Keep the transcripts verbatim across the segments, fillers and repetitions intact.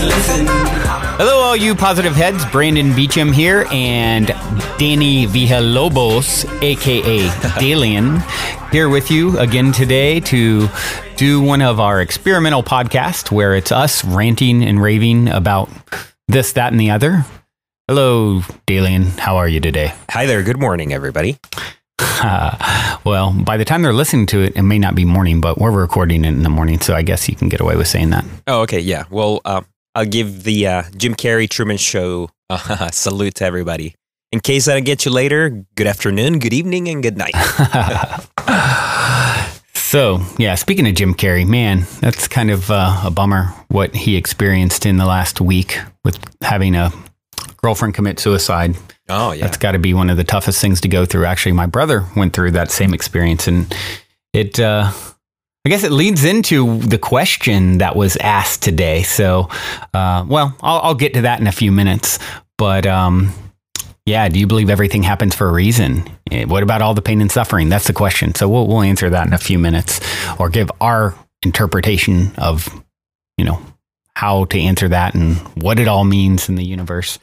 Just listen. Hello, all you positive heads. Brandon Beecham here, and Danny Villalobos, aka Dalien, here with you again today to do one of our experimental podcasts where it's us ranting and raving about this, that, and the other. Hello, Dalien. How are you today? Hi there. Good morning, everybody. Uh, well, by the time they're listening to it, it may not be morning, but we're recording it in the morning, so I guess you can get away with saying that. Oh, okay, yeah. Well, uh, I'll give the uh, Jim Carrey Truman Show uh, salute to everybody. In case I don't get you later, good afternoon, good evening, and good night. So, yeah, speaking of Jim Carrey, man, that's kind of uh, a bummer what he experienced in the last week with having a girlfriend commit suicide. Oh, yeah. That's got to be one of the toughest things to go through. Actually, my brother went through that same experience, and it, uh, I guess it leads into the question that was asked today. So, uh, well, I'll, I'll get to that in a few minutes, but, um, yeah, do you believe everything happens for a reason? What about all the pain and suffering? That's the question. So we'll, we'll answer that in a few minutes, or give our interpretation of, you know, how to answer that and what it all means in the universe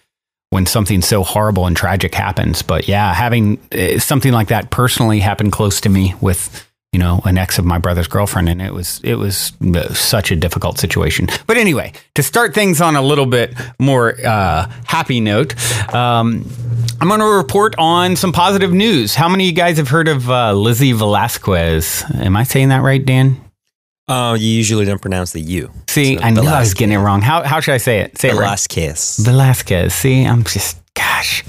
when something so horrible and tragic happens. But yeah, having something like that personally happened close to me with, you know, an ex of my brother's girlfriend. And it was, it was such a difficult situation. But anyway, to start things on a little bit more uh, happy note, um, I'm going to report on some positive news. How many of you guys have heard of uh, Lizzie Velásquez? Am I saying that right, Dan? Oh, uh, you usually don't pronounce the U. See, so I knew Velásquez. I was getting it wrong. How how should I say it? Say Velásquez. It right. Velásquez. See, I'm just, gosh,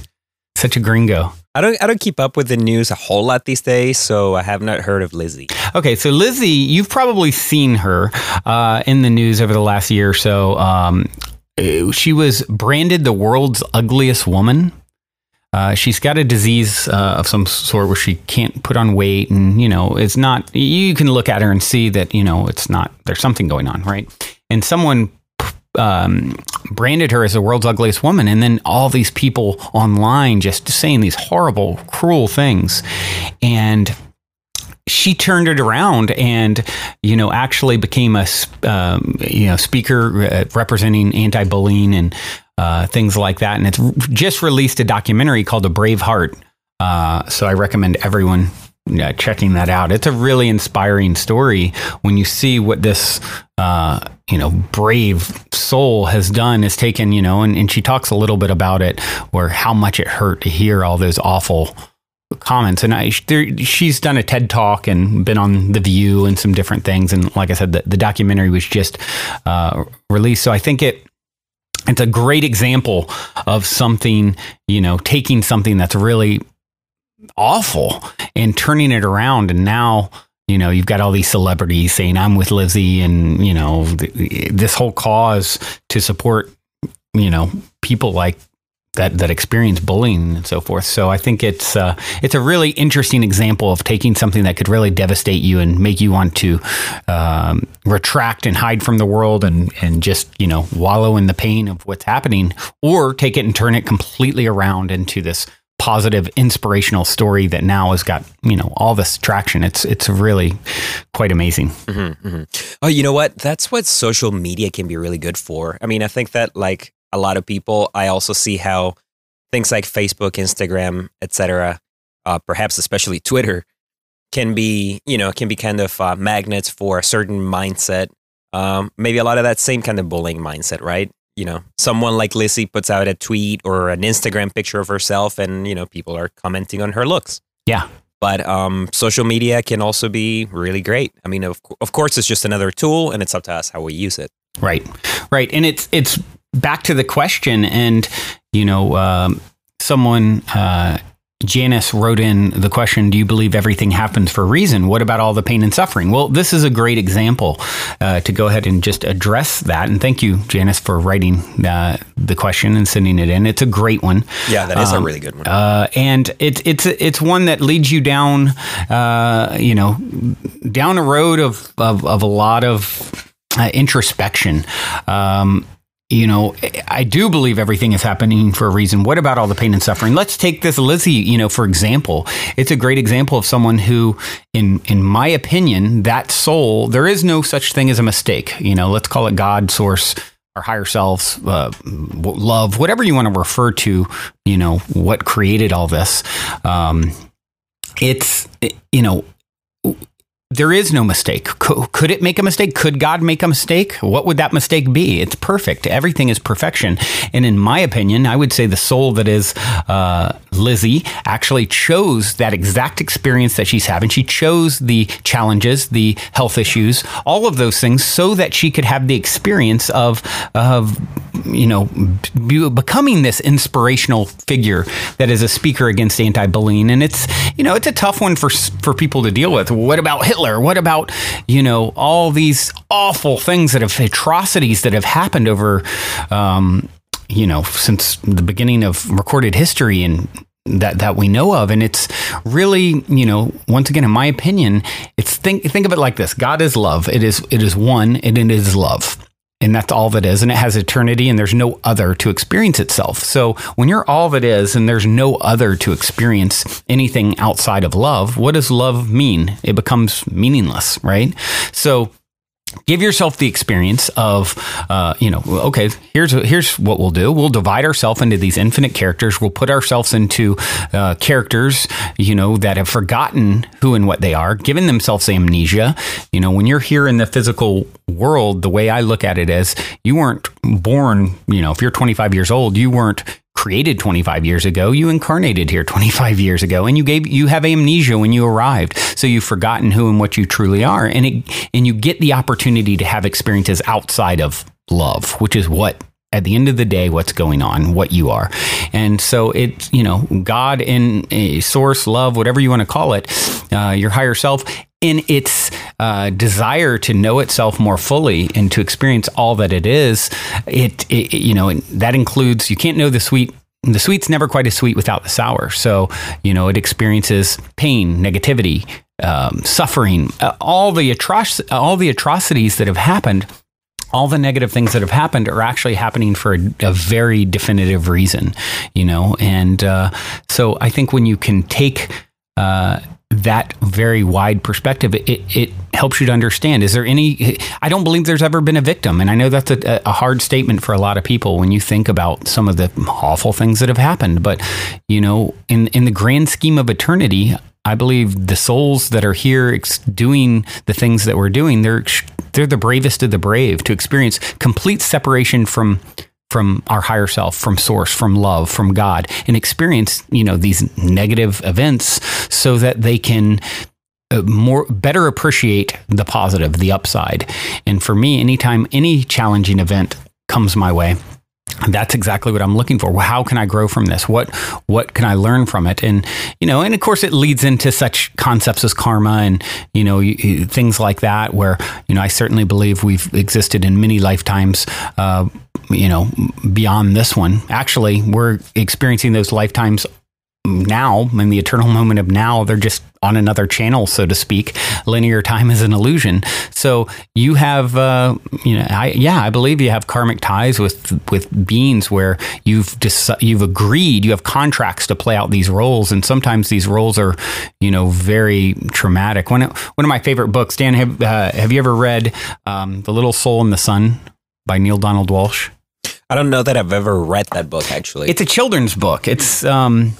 such a gringo. I don't I don't keep up with the news a whole lot these days, so I have not heard of Lizzie. Okay, so Lizzie, you've probably seen her uh, in the news over the last year or so. Um, she was branded the world's ugliest woman. Uh, she's got a disease uh, of some sort where she can't put on weight, and, you know, it's not, you can look at her and see that, you know, it's not, there's something going on, right? And someone um, branded her as the world's ugliest woman, and then all these people online just saying these horrible, cruel things. And she turned it around and, you know, actually became a, um, you know, speaker representing anti-bullying and Uh, things like that. And it's just released a documentary called A Brave Heart. Uh, so I recommend everyone uh, checking that out. It's a really inspiring story when you see what this, uh, you know, brave soul has done, has taken, you know, and, and she talks a little bit about it, or how much it hurt to hear all those awful comments. And I, there, she's done a TED Talk and been on The View and some different things. And like I said, the, the documentary was just uh, released. So I think it, It's a great example of something, you know, taking something that's really awful and turning it around. And now, you know, you've got all these celebrities saying, I'm with Lizzie, and, you know, th- this whole cause to support, you know, people like that, that experience bullying and so forth. So I think it's, uh, it's a really interesting example of taking something that could really devastate you and make you want to um, retract and hide from the world and, and just, you know, wallow in the pain of what's happening, or take it and turn it completely around into this positive, inspirational story that now has got, you know, all this traction. It's, it's really quite amazing. Mm-hmm, mm-hmm. Oh, you know what? That's what social media can be really good for. I mean, I think that, like, a lot of people, I also see how things like Facebook, Instagram, et cetera, uh, perhaps especially Twitter, can be, you know, can be kind of uh, magnets for a certain mindset. Um, maybe a lot of that same kind of bullying mindset, right? You know, someone like Lizzie puts out a tweet or an Instagram picture of herself, and, you know, people are commenting on her looks. Yeah. But um, social media can also be really great. I mean, of, of course, it's just another tool, and it's up to us how we use it. Right. Right. And it's, it's, back to the question, and, you know, um, someone, uh, Janice wrote in the question, do you believe everything happens for a reason? What about all the pain and suffering? Well, this is a great example uh, to go ahead and just address that. And thank you, Janice, for writing uh, the question and sending it in. It's a great one. Yeah, that is um, a really good one. Uh, and it's it's it's one that leads you down, uh, you know, down a road of, of, of a lot of uh, introspection. Um You know, I do believe everything is happening for a reason. What about all the pain and suffering? Let's take this Lizzie, you know, for example. It's a great example of someone who, in in my opinion, that soul, there is no such thing as a mistake. You know, let's call it God, source, our higher selves, uh, love, whatever you want to refer to, you know, what created all this. Um, it's, it, you know, there is no mistake. Could it make a mistake? Could God make a mistake? What would that mistake be? It's perfect. Everything is perfection. And in my opinion, I would say the soul that is uh, Lizzie actually chose that exact experience that she's having. She chose the challenges, the health issues, all of those things, so that she could have the experience of, of you know, be, becoming this inspirational figure that is a speaker against anti-bullying. And it's, you know, it's a tough one for for people to deal with. What about Hitler? What about, you know, all these awful things that have, atrocities that have happened over, um, you know, since the beginning of recorded history and that, that we know of. And it's really, you know, once again, in my opinion, it's think, think of it like this. God is love. It is, it is one, and it is love. And that's all that is. And it has eternity, and there's no other to experience itself. So when you're all that is, and there's no other to experience anything outside of love, what does love mean? It becomes meaningless, right? So give yourself the experience of, uh, you know, okay, here's here's what we'll do. We'll divide ourselves into these infinite characters. We'll put ourselves into uh, characters, you know, that have forgotten who and what they are, given themselves amnesia. You know, when you're here in the physical world, the way I look at it is, you weren't born, you know, if you're twenty-five years old, you weren't created twenty-five years ago. You incarnated here twenty-five years ago, and you gave you have amnesia when you arrived. So you've forgotten who and what you truly are, and it and you get the opportunity to have experiences outside of love, which is what, at the end of the day, what's going on, what you are. And so it's, you know, God in a source, love, whatever you want to call it, uh, your higher self, in its uh, desire to know itself more fully and to experience all that it is, it, it you know, that includes, you can't know the sweet, the sweet's never quite as sweet without the sour. So, you know, it experiences pain, negativity, um, suffering, uh, all the atroc- all the atrocities that have happened. All the negative things that have happened are actually happening for a, a very definitive reason, you know? And uh, so I think when you can take uh, that very wide perspective, it, it helps you to understand, is there any, I don't believe there's ever been a victim. And I know that's a, a hard statement for a lot of people when you think about some of the awful things that have happened. But, you know, in, in the grand scheme of eternity, I believe the souls that are here ex- doing the things that we're doing, they're they're the bravest of the brave to experience complete separation from from our higher self, from source, from love, from God, and experience, you know, these negative events so that they can uh, more better appreciate the positive, the upside. And for me, anytime any challenging event comes my way, that's exactly what I'm looking for. How can I grow from this? What what can I learn from it? And, you know, and of course it leads into such concepts as karma and, you know, things like that, where, you know, I certainly believe we've existed in many lifetimes, uh, you know, beyond this one. Actually, we're experiencing those lifetimes now, in the eternal moment of now. They're just on another channel, so to speak. Linear time is an illusion. So you have, uh, you know, I, yeah, I believe you have karmic ties with with beings where you've dis- you've agreed, you have contracts to play out these roles, and sometimes these roles are, you know, very traumatic. One one of my favorite books, Dan, have uh, have you ever read um, The Little Soul and the Sun by Neil Donald Walsh? I don't know that I've ever read that book. Actually, it's a children's book. It's um.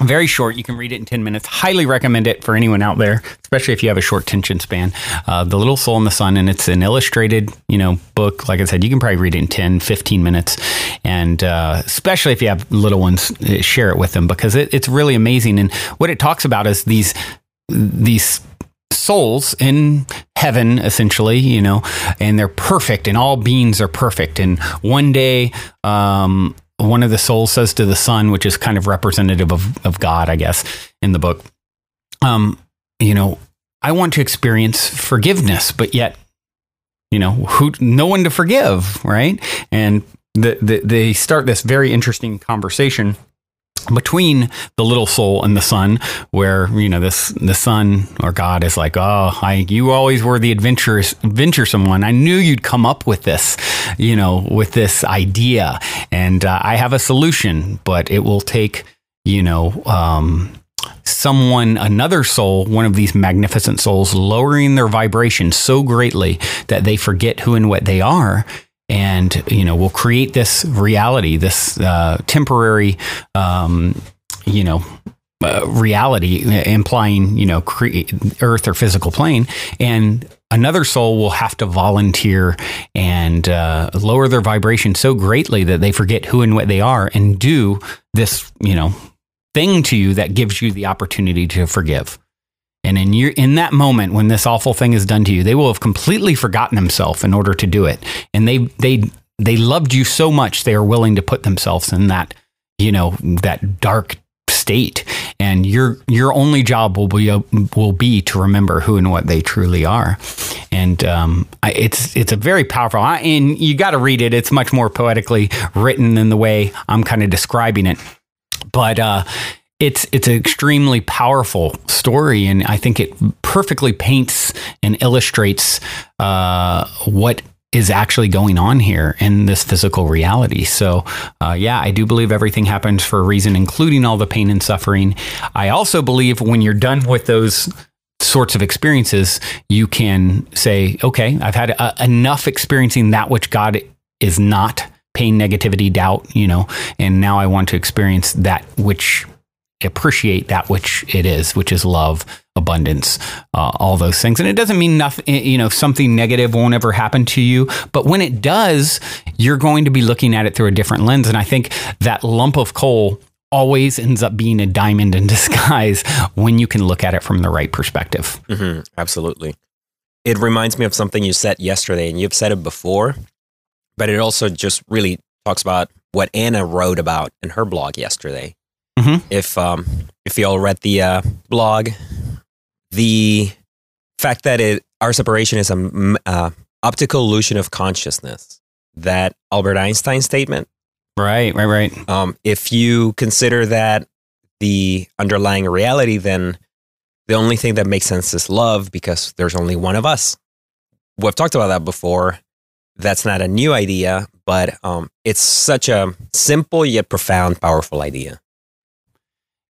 Very short. You can read it in ten minutes. Highly recommend it for anyone out there, especially if you have a short tension span. Uh, The Little Soul in the Sun, and it's an illustrated, you know, book. Like I said, you can probably read it in ten, fifteen minutes. And uh, especially if you have little ones, share it with them, because it, it's really amazing. And what it talks about is these these souls in heaven, essentially, you know, and they're perfect, and all beings are perfect. And one day, um, one of the souls says to the sun, which is kind of representative of, of God, I guess, in the book, um, you know, I want to experience forgiveness, but yet, you know, who, no one to forgive, right? And the, the, they start this very interesting conversation between the little soul and the sun, where, you know, this, the sun or God is like, oh, I, you always were the adventurous, adventuresome one. I knew you'd come up with this, you know, with this idea, and uh, I have a solution, but it will take, you know, um, someone, another soul, one of these magnificent souls, lowering their vibration so greatly that they forget who and what they are. and, you know, we'll create this reality, this uh, temporary, um, you know, uh, reality implying, you know, cre- earth or physical plane, and another soul will have to volunteer and uh, lower their vibration so greatly that they forget who and what they are and do this, you know, thing to you that gives you the opportunity to forgive. And in your, in that moment, when this awful thing is done to you, they will have completely forgotten themselves in order to do it. And they, they, they loved you so much, they are willing to put themselves in that, you know, that dark state. And your, your only job will be, will be to remember who and what they truly are. And, um, I, it's, it's a very powerful, I, and you got to read it. It's much more poetically written than the way I'm kind of describing it. But, uh, It's it's an extremely powerful story, and I think it perfectly paints and illustrates uh, what is actually going on here in this physical reality. So, uh, yeah, I do believe everything happens for a reason, including all the pain and suffering. I also believe when you're done with those sorts of experiences, you can say, okay, I've had uh, enough experiencing that which God is not, pain, negativity, doubt, you know, and now I want to experience that which... appreciate that which it is, which is love, abundance, uh, all those things. And it doesn't mean nothing, you know, something negative won't ever happen to you. But when it does, you're going to be looking at it through a different lens. And I think that lump of coal always ends up being a diamond in disguise when you can look at it from the right perspective. Mm-hmm, absolutely. It reminds me of something you said yesterday, and you've said it before, but it also just really talks about what Anna wrote about in her blog yesterday. Mm-hmm. If um, if you all read the uh, blog, the fact that it, our separation is an uh, optical illusion of consciousness, that Albert Einstein statement. Right, right, right. Um, if you consider that the underlying reality, then the only thing that makes sense is love, because there's only one of us. We've talked about that before. That's not a new idea, but um, it's such a simple yet profound, powerful idea.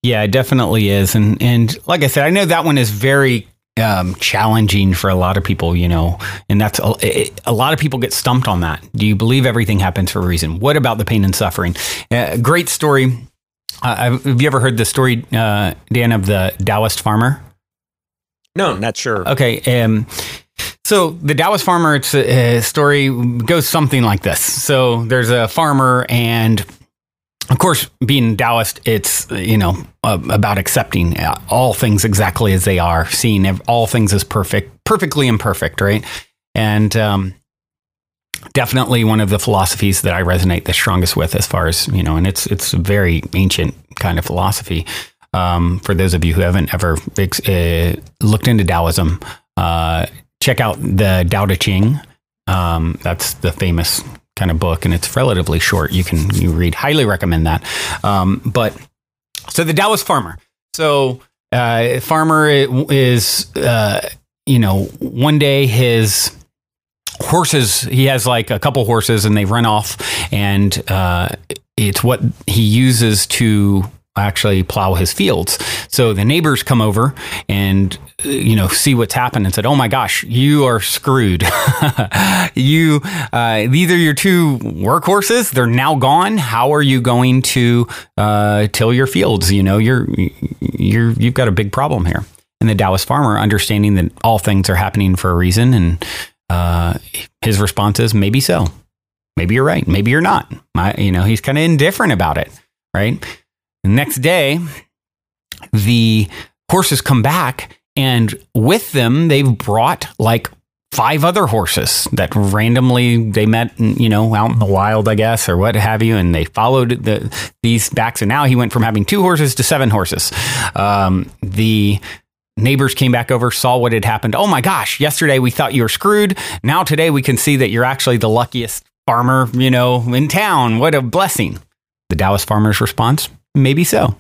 Yeah, it definitely is. And and like I said, I know that one is very um, challenging for a lot of people, you know, and that's a, it, a lot of people get stumped on that. Do you believe everything happens for a reason? What about the pain and suffering? Uh, great story. Uh, have you ever heard the story, uh, Dan, of the Taoist farmer? No, not sure. Okay. Um, so the Taoist farmer, it's a, a story goes something like this. So there's a farmer, and of course, being Taoist, it's, you know, uh, about accepting all things exactly as they are, seeing all things as perfect, perfectly imperfect, right? And um, definitely one of the philosophies that I resonate the strongest with, as far as, you know, and it's it's a very ancient kind of philosophy. Um, for those of you who haven't ever uh, looked into Taoism, uh, check out the Tao Te Ching. Um, that's the famous kind of book, and it's relatively short. You can you read. Highly recommend that. Um, but so the Taoist farmer. So uh, farmer is uh, you know one day his horses. He has like a couple horses, and they run off, and uh, it's what he uses to actually plow his fields. So the neighbors come over and, you know, see what's happened and said, oh my gosh, you are screwed. you, uh, these are your two workhorses. They're now gone. How are you going to, uh, till your fields? You know, you're, you're, you've got a big problem here. And the Taoist farmer, understanding that all things are happening for a reason. And, uh, his response is, maybe so, maybe you're right. Maybe you're not. I, you know, he's kind of indifferent about it. Right. The next day, the horses come back, and with them, they've brought like five other horses that randomly they met, you know, out in the wild, I guess, or what have you. And they followed the, these backs. And now he went from having two horses to seven horses. Um, the neighbors came back over, saw what had happened. Oh, my gosh. Yesterday, we thought you were screwed. Now today we can see that you're actually the luckiest farmer, you know, in town. What a blessing. The Taoist farmer's response. Maybe so.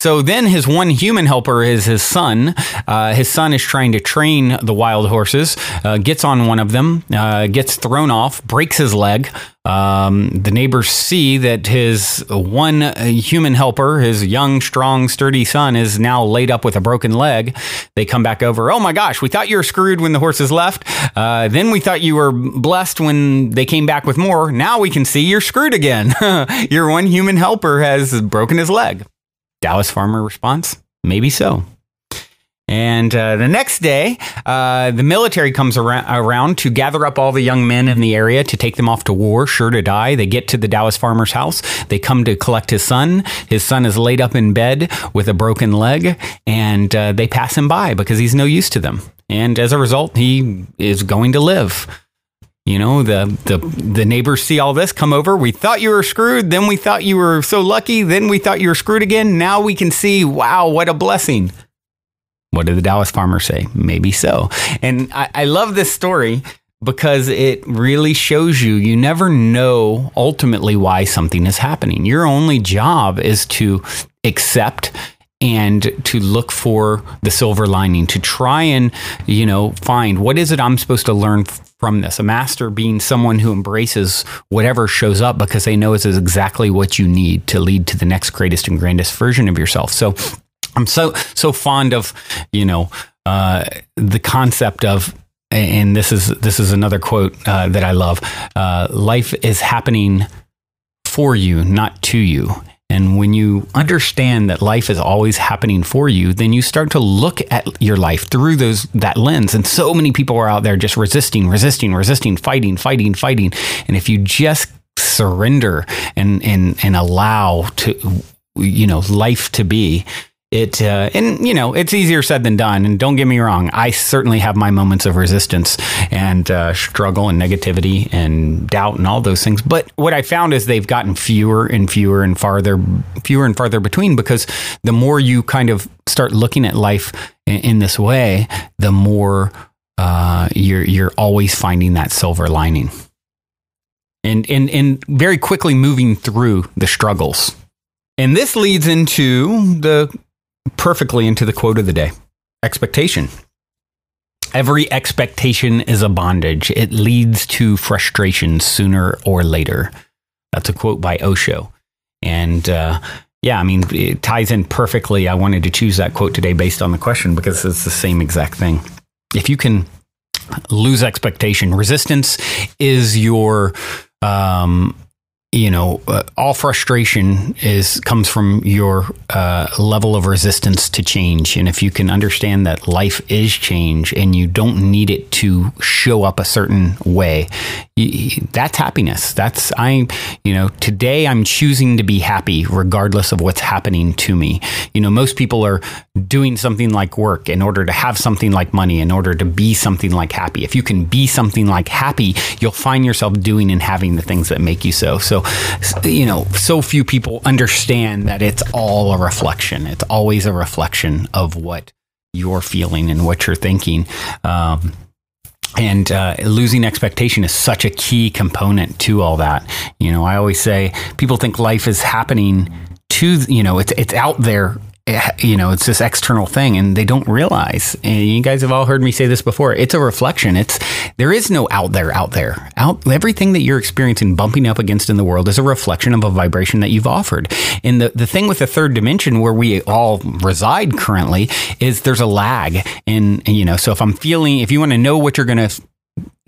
So then his one human helper is his son. Uh, his son is trying to train the wild horses, uh, gets on one of them, uh, gets thrown off, breaks his leg. Um, the neighbors see that his one human helper, his young, strong, sturdy son, is now laid up with a broken leg. They come back over. Oh my gosh, we thought you were screwed when the horses left. Uh, then we thought you were blessed when they came back with more. Now we can see you're screwed again. Your one human helper has broken his leg. Taoist farmer response, maybe so. And uh, the next day, uh, the military comes around, around to gather up all the young men in the area to take them off to war, sure to die. They get to the Taoist farmer's house. They come to collect his son. His son is laid up in bed with a broken leg, and uh, they pass him by because he's no use to them. And as a result, he is going to live. You know, the, the, the neighbors see all this, come over. We thought you were screwed. Then we thought you were so lucky. Then we thought you were screwed again. Now we can see, wow, what a blessing. What did the Taoist farmer say? Maybe so. And I, I love this story because it really shows you, you never know ultimately why something is happening. Your only job is to accept and to look for the silver lining, to try and, you know, find what is it I'm supposed to learn from this. A master being someone who embraces whatever shows up because they know this is exactly what you need to lead to the next greatest and grandest version of yourself. So I'm so, so fond of, you know, uh, the concept of, and this is, this is another quote uh, that I love. Uh, life is happening for you, not to you. And when you understand that life is always happening for you, then you start to look at your life through those, that lens. And so many people are out there just resisting, resisting, resisting, fighting, fighting, fighting. And if you just surrender and, and, and allow to, you know, life to be, It uh, and, you know, it's easier said than done. And don't get me wrong, I certainly have my moments of resistance and uh, struggle and negativity and doubt and all those things. But what I found is they've gotten fewer and fewer and farther, fewer and farther between, because the more you kind of start looking at life in, in this way, the more uh, you're you're always finding that silver lining. And and and very quickly moving through the struggles. And this leads into the. Perfectly into the quote of the day. Expectation. Every expectation is a bondage. It leads to frustration sooner or later. That's a quote by Osho. And uh, yeah, I mean, it ties in perfectly. I wanted to choose that quote today based on the question because it's the same exact thing. If you can lose expectation, resistance is your... Um, you know, uh, all frustration is comes from your uh, level of resistance to change. And if you can understand that life is change and you don't need it to show up a certain way, you, that's happiness. That's I, you know, today I'm choosing to be happy regardless of what's happening to me. You know, most people are doing something like work in order to have something like money, in order to be something like happy. If you can be something like happy, you'll find yourself doing and having the things that make you so. So, you know, so few people understand that it's all a reflection. It's always a reflection of what you're feeling and what you're thinking. Um, and uh, losing expectation is such a key component to all that. You know, I always say people think life is happening to, you know, it's it's out there. You know, it's this external thing and they don't realize, and you guys have all heard me say this before, it's a reflection. It's, there is no out there, out there, out. Everything that you're experiencing, bumping up against in the world is a reflection of a vibration that you've offered. And the, the thing with the third dimension where we all reside currently is there's a lag. And, and you know, so if I'm feeling, if you want to know what you're going to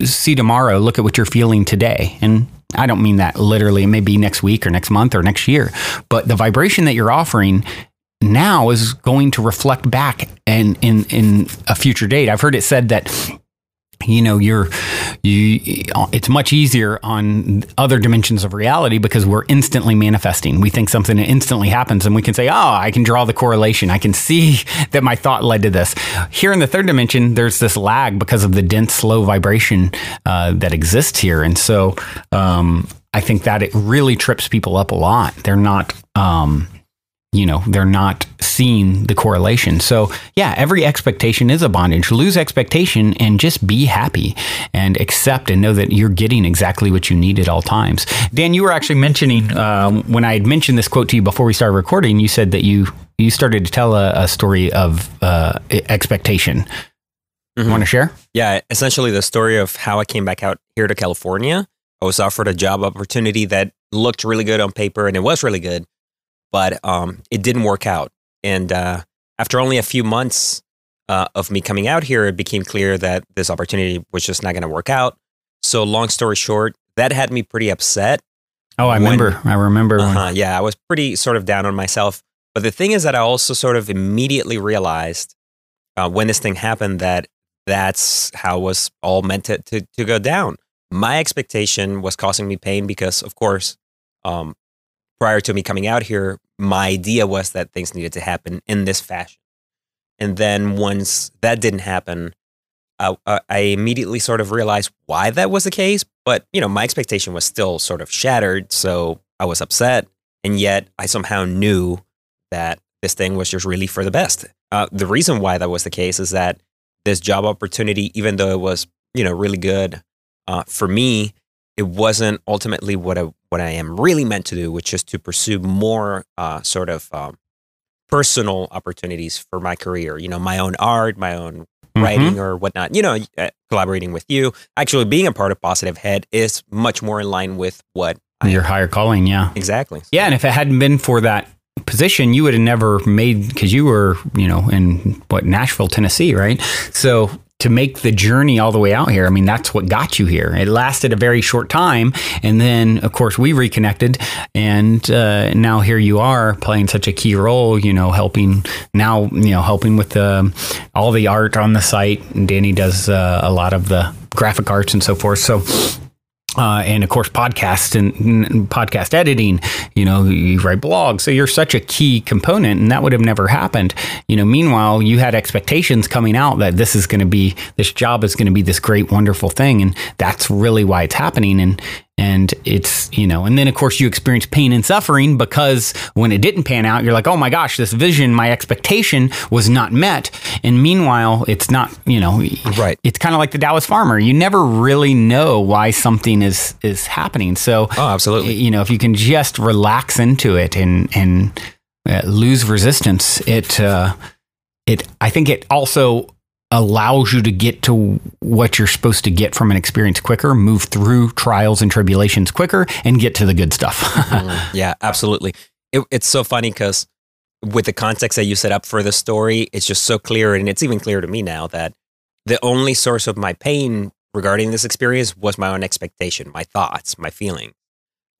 see tomorrow, look at what you're feeling today. And I don't mean that literally, it may be next week or next month or next year, but the vibration that you're offering now is going to reflect back and in, in a future date. I've heard it said that, you know, you're, you, it's much easier on other dimensions of reality because we're instantly manifesting. We think something instantly happens and we can say, oh, I can draw the correlation. I can see that my thought led to this. Here in the third dimension, there's this lag because of the dense, slow vibration uh, that exists here. And so um, I think that it really trips people up a lot. They're not, um, you know, they're not seen the correlation. So yeah, every expectation is a bondage. Lose expectation and just be happy and accept and know that you're getting exactly what you need at all times. Dan, you were actually mentioning, um, when I had mentioned this quote to you before we started recording, you said that you, you started to tell a, a story of uh, expectation. Mm-hmm. You want to share? Yeah, essentially the story of how I came back out here to California. I was offered a job opportunity that looked really good on paper, and it was really good, but um, it didn't work out. And uh, after only a few months uh, of me coming out here, it became clear that this opportunity was just not going to work out. So long story short, that had me pretty upset. Oh, I when, remember. I remember. Uh-huh, when... Yeah, I was pretty sort of down on myself. But the thing is that I also sort of immediately realized uh, when this thing happened that that's how it was all meant to, to, to go down. My expectation was causing me pain because, of course, um, prior to me coming out here, my idea was that things needed to happen in this fashion. And then once that didn't happen, I, I immediately sort of realized why that was the case. But, you know, my expectation was still sort of shattered. So I was upset. And yet I somehow knew that this thing was just really for the best. Uh, the reason why that was the case is that this job opportunity, even though it was, you know, really good, Uh, for me, it wasn't ultimately what I, what I am really meant to do, which is to pursue more uh, sort of um, personal opportunities for my career. You know, my own art, my own mm-hmm. writing or whatnot, you know, uh, collaborating with you. Actually, being a part of Positive Head is much more in line with what Your I am. higher calling, yeah. Exactly. Yeah, and if it hadn't been for that position, you would have never made, because you were, you know, in, what, Nashville, Tennessee, right? So... to make the journey all the way out here. I mean, that's what got you here. It lasted a very short time. And then, of course, we reconnected. And uh, now here you are playing such a key role, you know, helping now, you know, helping with the, all the art on the site. And Danny does uh, a lot of the graphic arts and so forth. So... Uh, and of course, podcasts and, and podcast editing, you know, you write blogs. So you're such a key component, and that would have never happened. You know, meanwhile, you had expectations coming out that this is going to be, this job is going to be this great, wonderful thing. And that's really why it's happening. And, and it's, you know, and then of course you experience pain and suffering because when it didn't pan out, you're like, oh my gosh, this vision, my expectation was not met. And meanwhile, it's not, you know, right. It's kind of like the Taoist farmer. You never really know why something is, is happening. So, oh, absolutely. You know, if you can just relax into it and, and uh, lose resistance, it, uh, it, I think it also allows you to get to what you're supposed to get from an experience quicker, move through trials and tribulations quicker, and get to the good stuff. Mm-hmm. Yeah, absolutely. It, it's so funny because with the context that you set up for the story, it's just so clear, and it's even clear to me now that the only source of my pain regarding this experience was my own expectation, my thoughts, my feeling.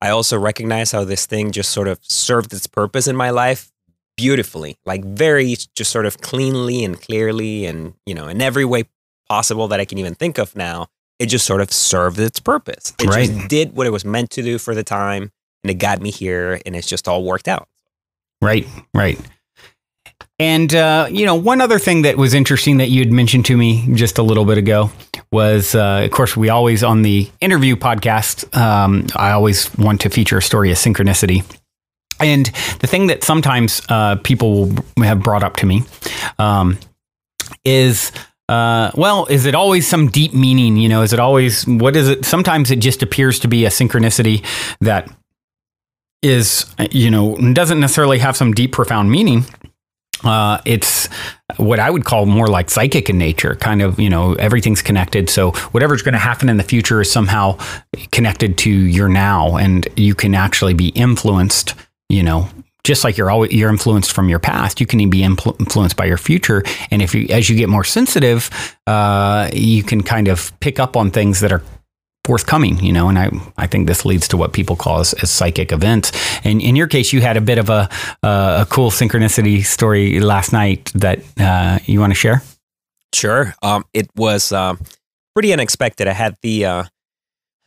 I also recognize how this thing just sort of served its purpose in my life beautifully, like very just sort of cleanly and clearly and, you know, in every way possible that I can even think of now, it just sort of served its purpose. It right. just did what it was meant to do for the time, and it got me here, and it's just all worked out. Right, right. And, uh, you know, one other thing that was interesting that you had mentioned to me just a little bit ago was, uh, of course, we always on the interview podcast, um, I always want to feature a story of synchronicity. And the thing that sometimes uh, people will have brought up to me um, is, uh, well, is it always some deep meaning? You know, is it always, what is it? Sometimes it just appears to be a synchronicity that is, you know, doesn't necessarily have some deep, profound meaning. Uh, it's what I would call more like psychic in nature, kind of, you know, everything's connected. So whatever's going to happen in the future is somehow connected to your now, and you can actually be influenced. You know, just like you're always you're influenced from your past, you can be influ- influenced by your future. And if you, as you get more sensitive, uh, you can kind of pick up on things that are forthcoming, you know, and I, I think this leads to what people call as, as psychic events. And in your case, you had a bit of a, uh, a cool synchronicity story last night that uh, you want to share? Sure. Um, it was uh, pretty unexpected. I had the... Uh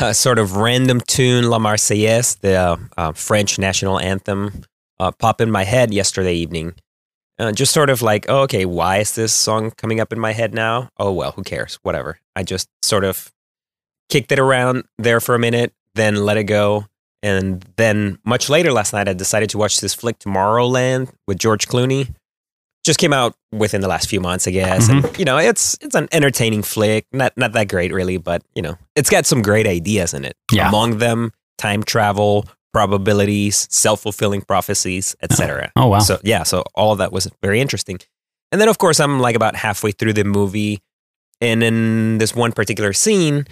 A sort of random tune, La Marseillaise, the uh, uh, French national anthem, uh, pop in my head yesterday evening. Uh, just sort of like, oh, okay, why is this song coming up in my head now? Oh, well, who cares? Whatever. I just sort of kicked it around there for a minute, then let it go. And then much later last night, I decided to watch this flick Tomorrowland with George Clooney. just came out within the last few months, I guess. Mm-hmm. And, you know, it's it's an entertaining flick. Not not that great, really, but, you know, it's got some great ideas in it. Yeah. Among them, time travel, probabilities, self-fulfilling prophecies, et cetera. Oh. oh, wow. So, yeah, so all of that was very interesting. And then, of course, I'm like about halfway through the movie, and in this one particular scene,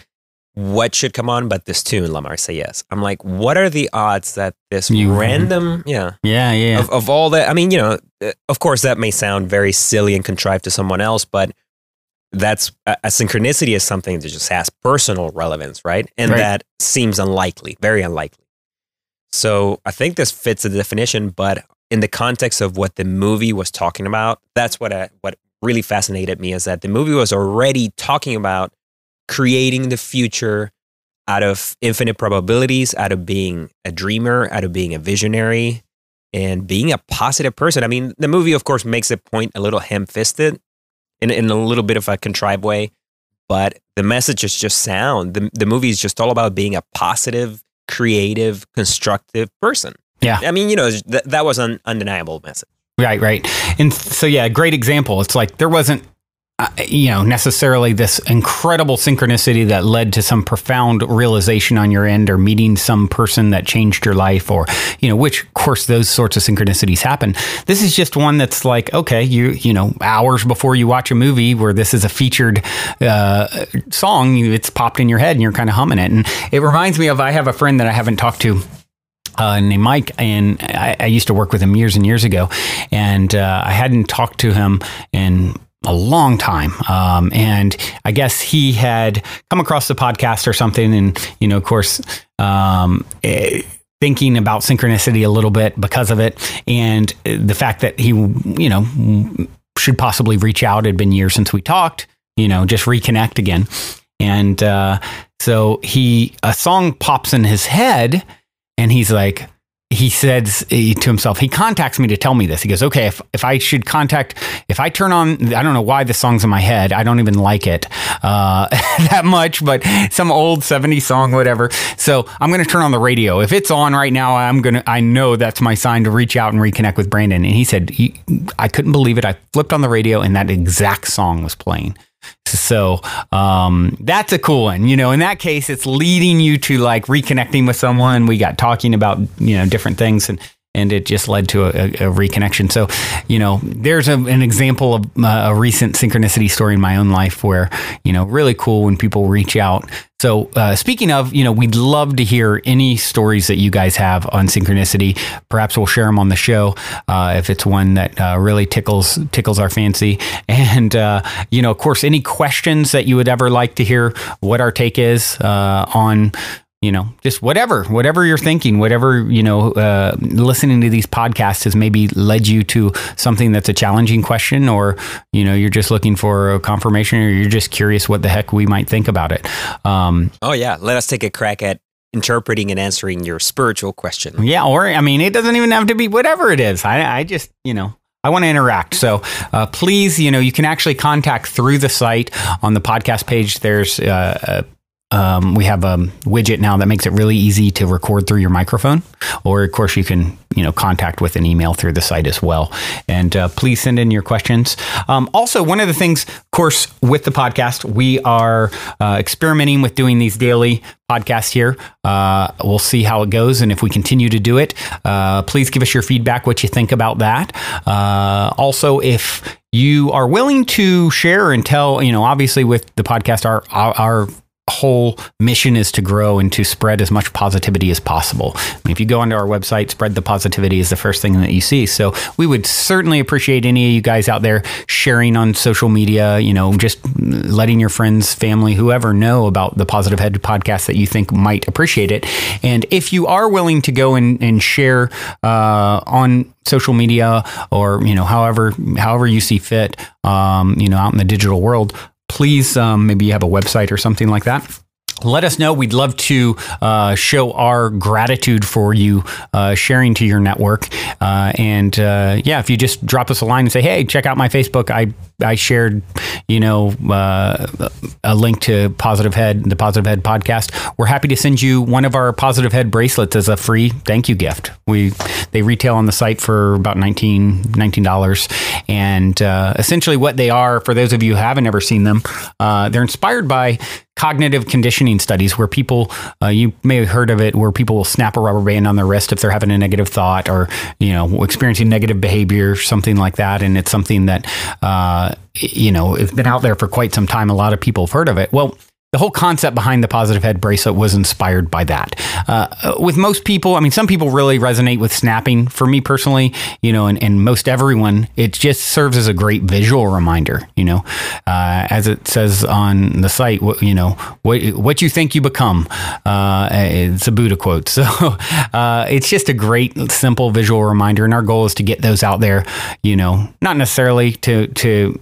what should come on but this tune, La Marseillaise? I'm like, what are the odds that this you, random, yeah. Yeah, yeah. Of, of all that, I mean, you know, of course that may sound very silly and contrived to someone else, but that's, a, a synchronicity is something that just has personal relevance, right? And right. that seems unlikely, very unlikely. So I think this fits the definition, but in the context of what the movie was talking about, that's what I, what really fascinated me is that the movie was already talking about creating the future out of infinite probabilities, out of being a dreamer, out of being a visionary, and being a positive person. I mean, the movie, of course, makes the point a little ham-fisted in, in a little bit of a contrived way, but the message is just sound. The, the movie is just all about being a positive, creative, constructive person. Yeah. I mean, you know, th- that was an undeniable message. Right, right. And so, yeah, great example. It's like there wasn't, Uh, you know, necessarily this incredible synchronicity that led to some profound realization on your end or meeting some person that changed your life or, you know, which, of course, those sorts of synchronicities happen. This is just one that's like, okay, you, you know, hours before you watch a movie where this is a featured uh, song, it's popped in your head and you're kind of humming it. And it reminds me of, I have a friend that I haven't talked to Uh, named Mike, and I, I used to work with him years and years ago, and uh, I hadn't talked to him in a long time. Um, and I guess he had come across the podcast or something, and, you know, of course, um, it, thinking about synchronicity a little bit because of it, and the fact that he, you know, should possibly reach out. It had been years since we talked, you know, just reconnect again. And uh, so he, a song pops in his head. And he's like, he says to himself, he contacts me to tell me this. He goes, okay, if, if I should contact, if I turn on, I don't know why the song's in my head. I don't even like it uh, that much, but some old seventies song, whatever. So I'm going to turn on the radio. If it's on right now, I'm going to, I know that's my sign to reach out and reconnect with Brandon. And he said, he, I couldn't believe it. I flipped on the radio and that exact song was playing. So um, that's a cool one. You know, in that case, it's leading you to like reconnecting with someone. We got talking about, you know, different things and, and it just led to a, a reconnection. So, you know, there's a, an example of uh, a recent synchronicity story in my own life where, you know, really cool when people reach out. So uh, speaking of, you know, we'd love to hear any stories that you guys have on synchronicity. Perhaps we'll share them on the show uh, if it's one that uh, really tickles tickles our fancy. And, uh, you know, of course, any questions that you would ever like to hear what our take is uh, on, you know, just whatever, whatever you're thinking, whatever, you know, uh, listening to these podcasts has maybe led you to something that's a challenging question or, you know, you're just looking for a confirmation or you're just curious what the heck we might think about it. Um, Oh, yeah. Let us take a crack at interpreting and answering your spiritual question. Yeah. Or, I mean, it doesn't even have to be whatever it is. I, I just, you know, I want to interact. So uh, please, you know, you can actually contact through the site on the podcast page. There's uh, a Um, we have a widget now that makes it really easy to record through your microphone, or of course you can, you know, contact with an email through the site as well. And uh, please send in your questions. Um, also, one of the things, of course, with the podcast, we are uh, experimenting with doing these daily podcasts here. Uh, we'll see how it goes. And if we continue to do it, uh, please give us your feedback, what you think about that. Uh, also, if you are willing to share and tell, you know, obviously with the podcast, our, our, our whole mission is to grow and to spread as much positivity as possible. I mean, if you go onto our website, spread the positivity is the first thing that you see. So we would certainly appreciate any of you guys out there sharing on social media, you know, just letting your friends, family, whoever know about the Positive Head podcast that you think might appreciate it. And if you are willing to go and, and share uh, on social media or, you know, however, however you see fit, um, you know, out in the digital world, please, um, maybe you have a website or something like that. let us know. We'd love to uh, show our gratitude for you uh, sharing to your network. Uh, and uh, yeah, if you just drop us a line and say, hey, check out my Facebook. I I shared, you know, uh, a link to Positive Head, the Positive Head podcast. We're happy to send you one of our Positive Head bracelets as a free thank you gift. We they retail on the site for about nineteen dollars. And uh, essentially what they are, for those of you who haven't ever seen them, uh, they're inspired by cognitive conditioning studies where people, uh, you may have heard of it, where people will snap a rubber band on their wrist if they're having a negative thought or, you know, experiencing negative behavior, something like that. And it's something that, uh, you know, it's been out there for quite some time. A lot of people have heard of it. Well, the whole concept behind the Positive Head bracelet was inspired by that. Uh, with most people, I mean, some people really resonate with snapping. For me personally, you know, and, and most everyone, it just serves as a great visual reminder, you know, uh, as it says on the site, what, you know, what, what you think you become. Uh, it's a Buddha quote. So uh, it's just a great, simple visual reminder. And our goal is to get those out there, you know, not necessarily to, to,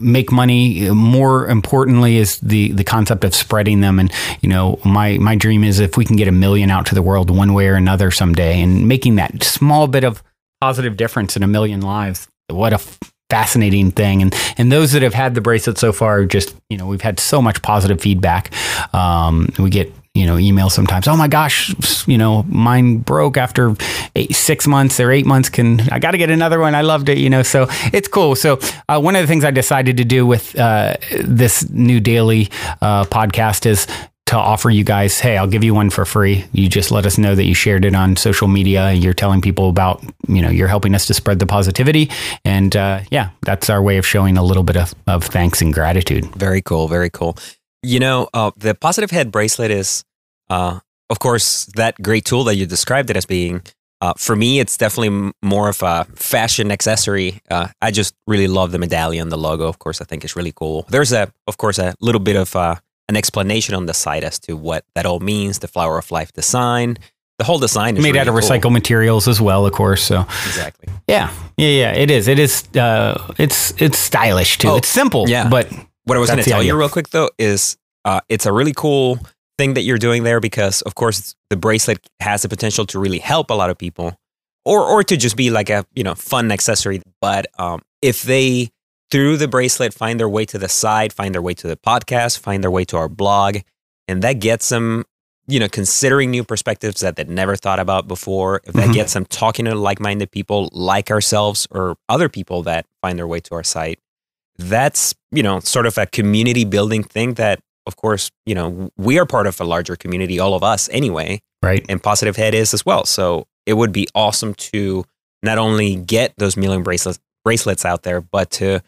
make money. More importantly is the the concept of spreading them. And you know, my my dream is if we can get a million out to the world one way or another someday, and making that small bit of positive difference in a million lives, what a f- fascinating thing. And and those that have had the bracelet so far, just, you know, we've had so much positive feedback. Um we get, you know, emails sometimes, oh my gosh, you know, mine broke after eight, six months or eight months. Can I got to get another one? I loved it, you know, so it's cool. So uh, one of the things I decided to do with uh, this new daily uh, podcast is to offer you guys, hey, I'll give you one for free. You just let us know that you shared it on social media. You're telling people about, you know, you're helping us to spread the positivity. And uh, yeah, that's our way of showing a little bit of, of thanks and gratitude. Very cool. Very cool. You know, uh, the Positive Head bracelet is, uh, of course, that great tool that you described it as being. Uh, for me, it's definitely m- more of a fashion accessory. Uh, I just really love the medallion, the logo. Of course, I think it's really cool. There's, a, of course, a little bit of uh, an explanation on the site as to what that all means, the Flower of Life design. The whole design is made really out of cool. Recycled materials as well, of course. So exactly. Yeah. Yeah, yeah, it is. It is. Uh, it's, it's stylish, too. Oh, it's simple, yeah. But... What I was going to tell you real quick, though, is uh, it's a really cool thing that you're doing there because, of course, the bracelet has the potential to really help a lot of people or or to just be like a, you know, fun accessory. But um, if they, through the bracelet, find their way to the site, find their way to the podcast, find their way to our blog, and that gets them, you know, considering new perspectives that they'd never thought about before, if that mm-hmm. gets them talking to like-minded people like ourselves or other people that find their way to our site, that's, you know, sort of a community building thing that, of course, you know, we are part of a larger community, all of us anyway. Right. And Positive Head is as well. So it would be awesome to not only get those million bracelets, bracelets out there, but to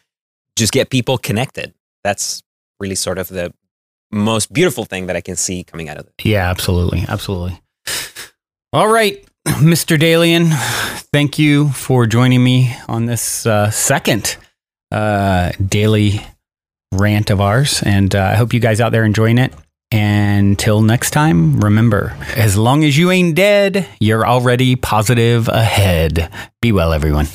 just get people connected. That's really sort of the most beautiful thing that I can see coming out of it. Yeah, absolutely. Absolutely. All right, Mister Dalien, thank you for joining me on this uh, second Uh, daily rant of ours, and uh, I hope you guys out there enjoying it. And till next time, remember, as long as you ain't dead, you're already positive ahead. Be well, everyone.